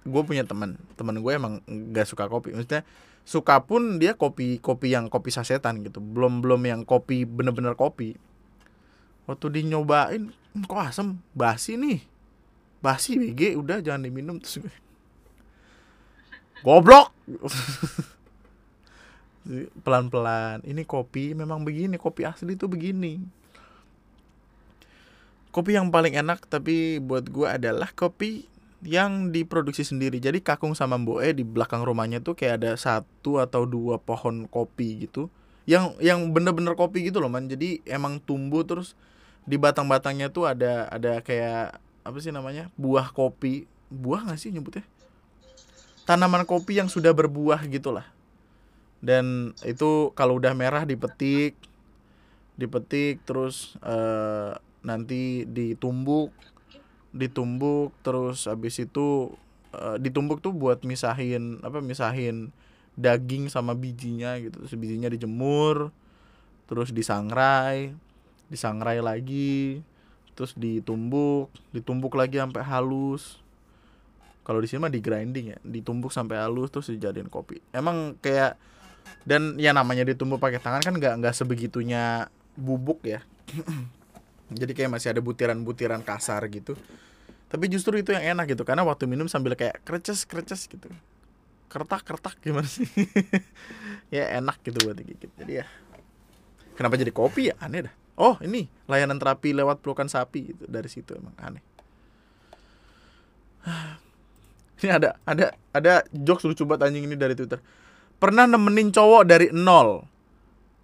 gue punya teman gue emang gak suka kopi. Maksudnya suka pun dia kopi yang kopi sasetan gitu, belum yang kopi bener-bener kopi. Waktu dinyobain, kok asem, basi nih, basi BG, udah jangan diminum. Terus gue, goblok. Pelan-pelan, ini kopi memang begini, kopi asli tuh begini. Kopi yang paling enak tapi buat gue adalah kopi yang diproduksi sendiri. Jadi Kakung sama Mboe di belakang rumahnya tuh kayak ada 1 atau 2 pohon kopi gitu. Yang bener-bener kopi gitu loh, man. Jadi emang tumbuh, terus di batang-batangnya tuh ada kayak apa sih namanya? Buah kopi. Buah enggak sih nyebutnya? Tanaman kopi yang sudah berbuah gitulah. Dan itu kalau udah merah dipetik. Dipetik terus nanti ditumbuk terus abis itu ditumbuk tuh buat misahin daging sama bijinya gitu. Terus bijinya dijemur, terus disangrai lagi, terus ditumbuk lagi sampai halus. Kalau di sini mah di grinding ya, ditumbuk sampai halus terus dijadiin kopi. Emang kayak, dan ya namanya ditumbuk pakai tangan kan nggak sebegitunya bubuk ya. Jadi kayak masih ada butiran-butiran kasar gitu. Tapi justru itu yang enak gitu, karena waktu minum sambil kayak kreces gitu, kertak gimana sih. Ya enak gitu buat digigit. Jadi ya, kenapa jadi kopi ya, aneh dah. Oh ini layanan terapi lewat pelukan sapi gitu. Dari situ emang aneh. Ini ada jokes lucu banget anjing ini dari Twitter. Pernah nemenin cowok dari 0,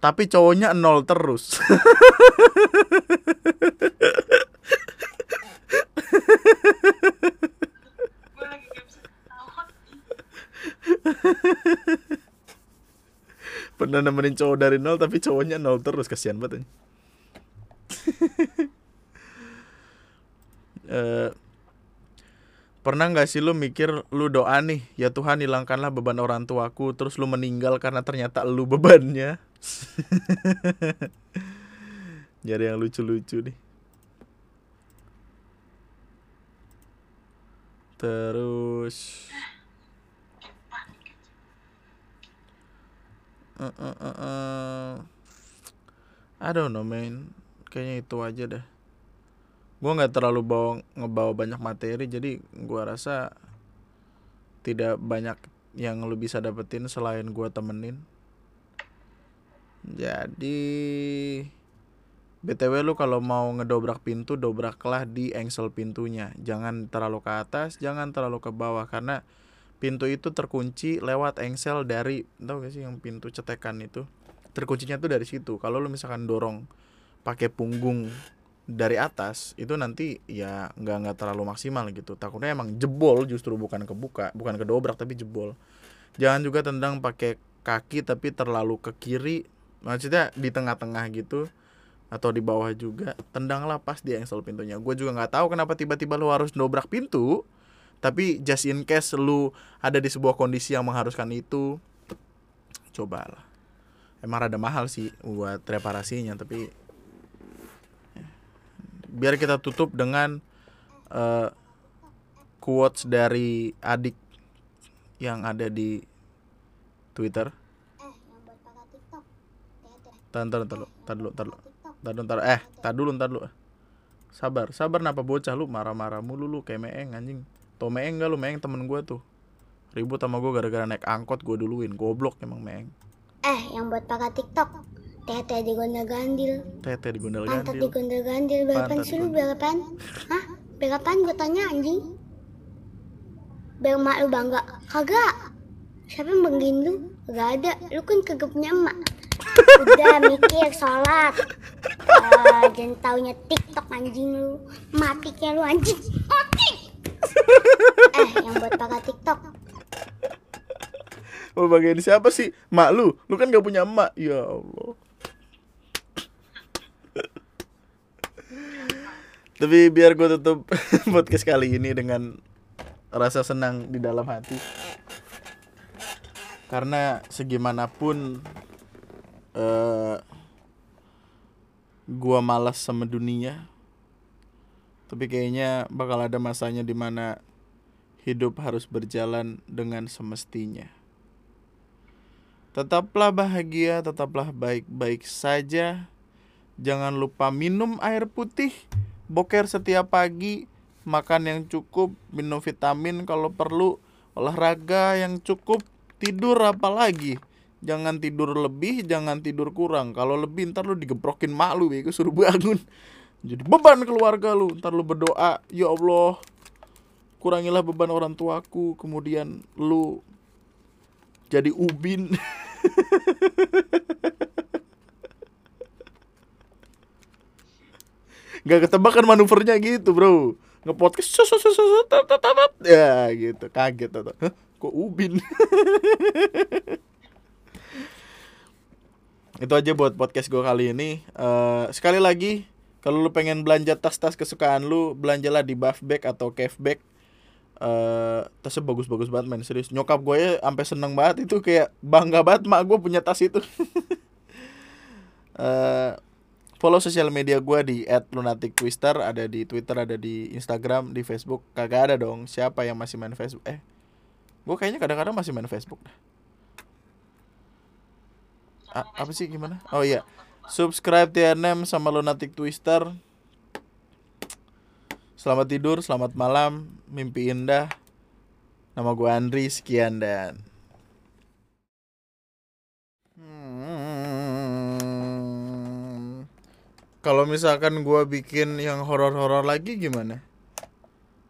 tapi cowoknya 0 terus. Pernah nemenin cowok dari 0 tapi cowoknya 0 terus, kasihan banget. Pernah nggak sih lu mikir, lu doa nih, ya Tuhan hilangkanlah beban orang tuaku, terus lu meninggal karena ternyata lu bebannya. Jadi yang lucu-lucu nih. Terus I don't know man. Kayaknya itu aja dah. Gue gak terlalu ngebawa banyak materi. Jadi gue rasa tidak banyak yang lu bisa dapetin selain gue temenin. Jadi BTW lu kalau mau ngedobrak pintu, dobraklah di engsel pintunya. Jangan terlalu ke atas, jangan terlalu ke bawah, karena pintu itu terkunci lewat engsel dari, tau gak sih yang pintu cetekan itu, terkuncinya tuh dari situ. Kalau lu misalkan dorong pakai punggung dari atas, itu nanti ya nggak terlalu maksimal gitu. Takutnya emang jebol, justru bukan kebuka, bukan kedobrak tapi jebol. Jangan juga tendang pakai kaki tapi terlalu ke kiri, maksudnya di tengah-tengah gitu, atau di bawah juga. Tendanglah pas di engsel pintunya. Gue juga nggak tahu kenapa tiba-tiba lu harus dobrak pintu, tapi just in case lu ada di sebuah kondisi yang mengharuskan itu, cobalah. Emang rada mahal sih buat reparasinya, tapi biar kita tutup dengan quotes dari adik yang ada di Twitter. Ntar dulu. Sabar, napa bocah lu marah-marah mulu lu kayak meeng anjing. Tau meeng gak lu? Meeng temen gue tuh. Ribut sama gue gara-gara naik angkot gue duluin. Goblok emang meeng. Yang buat pakai TikTok. Tete digondel-gandil. Pantat digondel-gandil. Balapan sih lu, balapan? Hah? Balapan gue tanya anjing. Biar mak lu bangga. Kagak. Siapa yang banggain lu? Gak ada. Lu kan kagak punya emak. Udah mikir sholat, jangan taunya TikTok anjing lu. Mati kayak lu anjing. Mati. Yang buat pakai TikTok. Mau bagian siapa sih? Mak lu. Lu kan gak punya emak. Ya Allah. Tapi biar gue tutup podcast kali ini dengan rasa senang di dalam hati. Karena segimanapun gua malas sama dunia, tapi kayaknya bakal ada masanya dimana hidup harus berjalan dengan semestinya. Tetaplah bahagia, tetaplah baik-baik saja. Jangan lupa minum air putih, boker setiap pagi, makan yang cukup, minum vitamin kalau perlu, olahraga yang cukup, tidur apalagi. Jangan tidur lebih, jangan tidur kurang. Kalau lebih ntar lu digeprokin mak lu, bego, suruh bangun. Jadi beban keluarga lu, ntar lu berdoa, ya Allah, kurangilah beban orang tuaku, kemudian lu jadi ubin. Gak ketebakan manuvernya gitu, bro. Nge-podcast ya gitu, kaget tuh. Hah, kok ubin? Itu aja buat podcast gue kali ini. Sekali lagi, kalau lu pengen belanja tas-tas kesukaan lu, belanjalah di Buffback atau Caveback. Tasnya bagus-bagus banget, man, serius. Nyokap gue ya sampai seneng banget, itu kayak bangga banget mak gue punya tas itu. Follow sosial media gue di @lunatictwister, ada di Twitter, ada di Instagram, di Facebook. Kagak ada dong, siapa yang masih main Facebook? Gue kayaknya kadang-kadang masih main Facebook. Apa sih gimana? Oh iya, subscribe TNM sama Lunatic Twister. Selamat tidur, selamat malam, mimpi indah. Nama gue Andri, sekian dan... Kalau misalkan gue bikin yang horor-horor lagi gimana?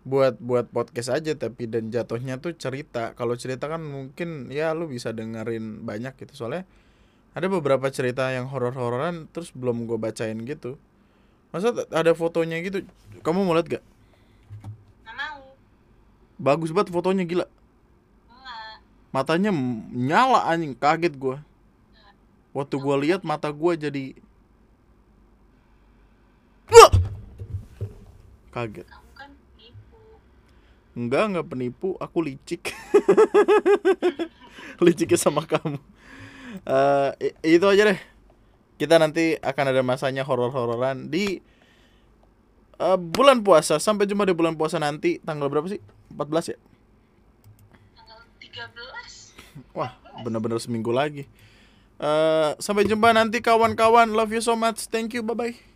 Buat podcast aja tapi, dan jatuhnya tuh cerita. Kalau cerita kan mungkin ya lu bisa dengerin banyak gitu. Soalnya ada beberapa cerita yang horor-hororan terus belum gue bacain gitu. Masa ada fotonya gitu? Kamu mau lihat gak? Gak mau. Bagus banget fotonya, gila. Enggak. Matanya nyala anjing, kaget gue. Waktu gue lihat mata gue jadi... Wah! Kaget. Kamu kan penipu. Enggak penipu, aku licik. Liciknya sama kamu. Itu aja deh. Kita nanti akan ada masanya horor-hororan di bulan puasa. Sampai jumpa di bulan puasa nanti. Tanggal berapa sih? 14 ya? Tanggal 13. Wah, benar-benar seminggu lagi. Sampai jumpa nanti kawan-kawan. Love you so much. Thank you. Bye-bye.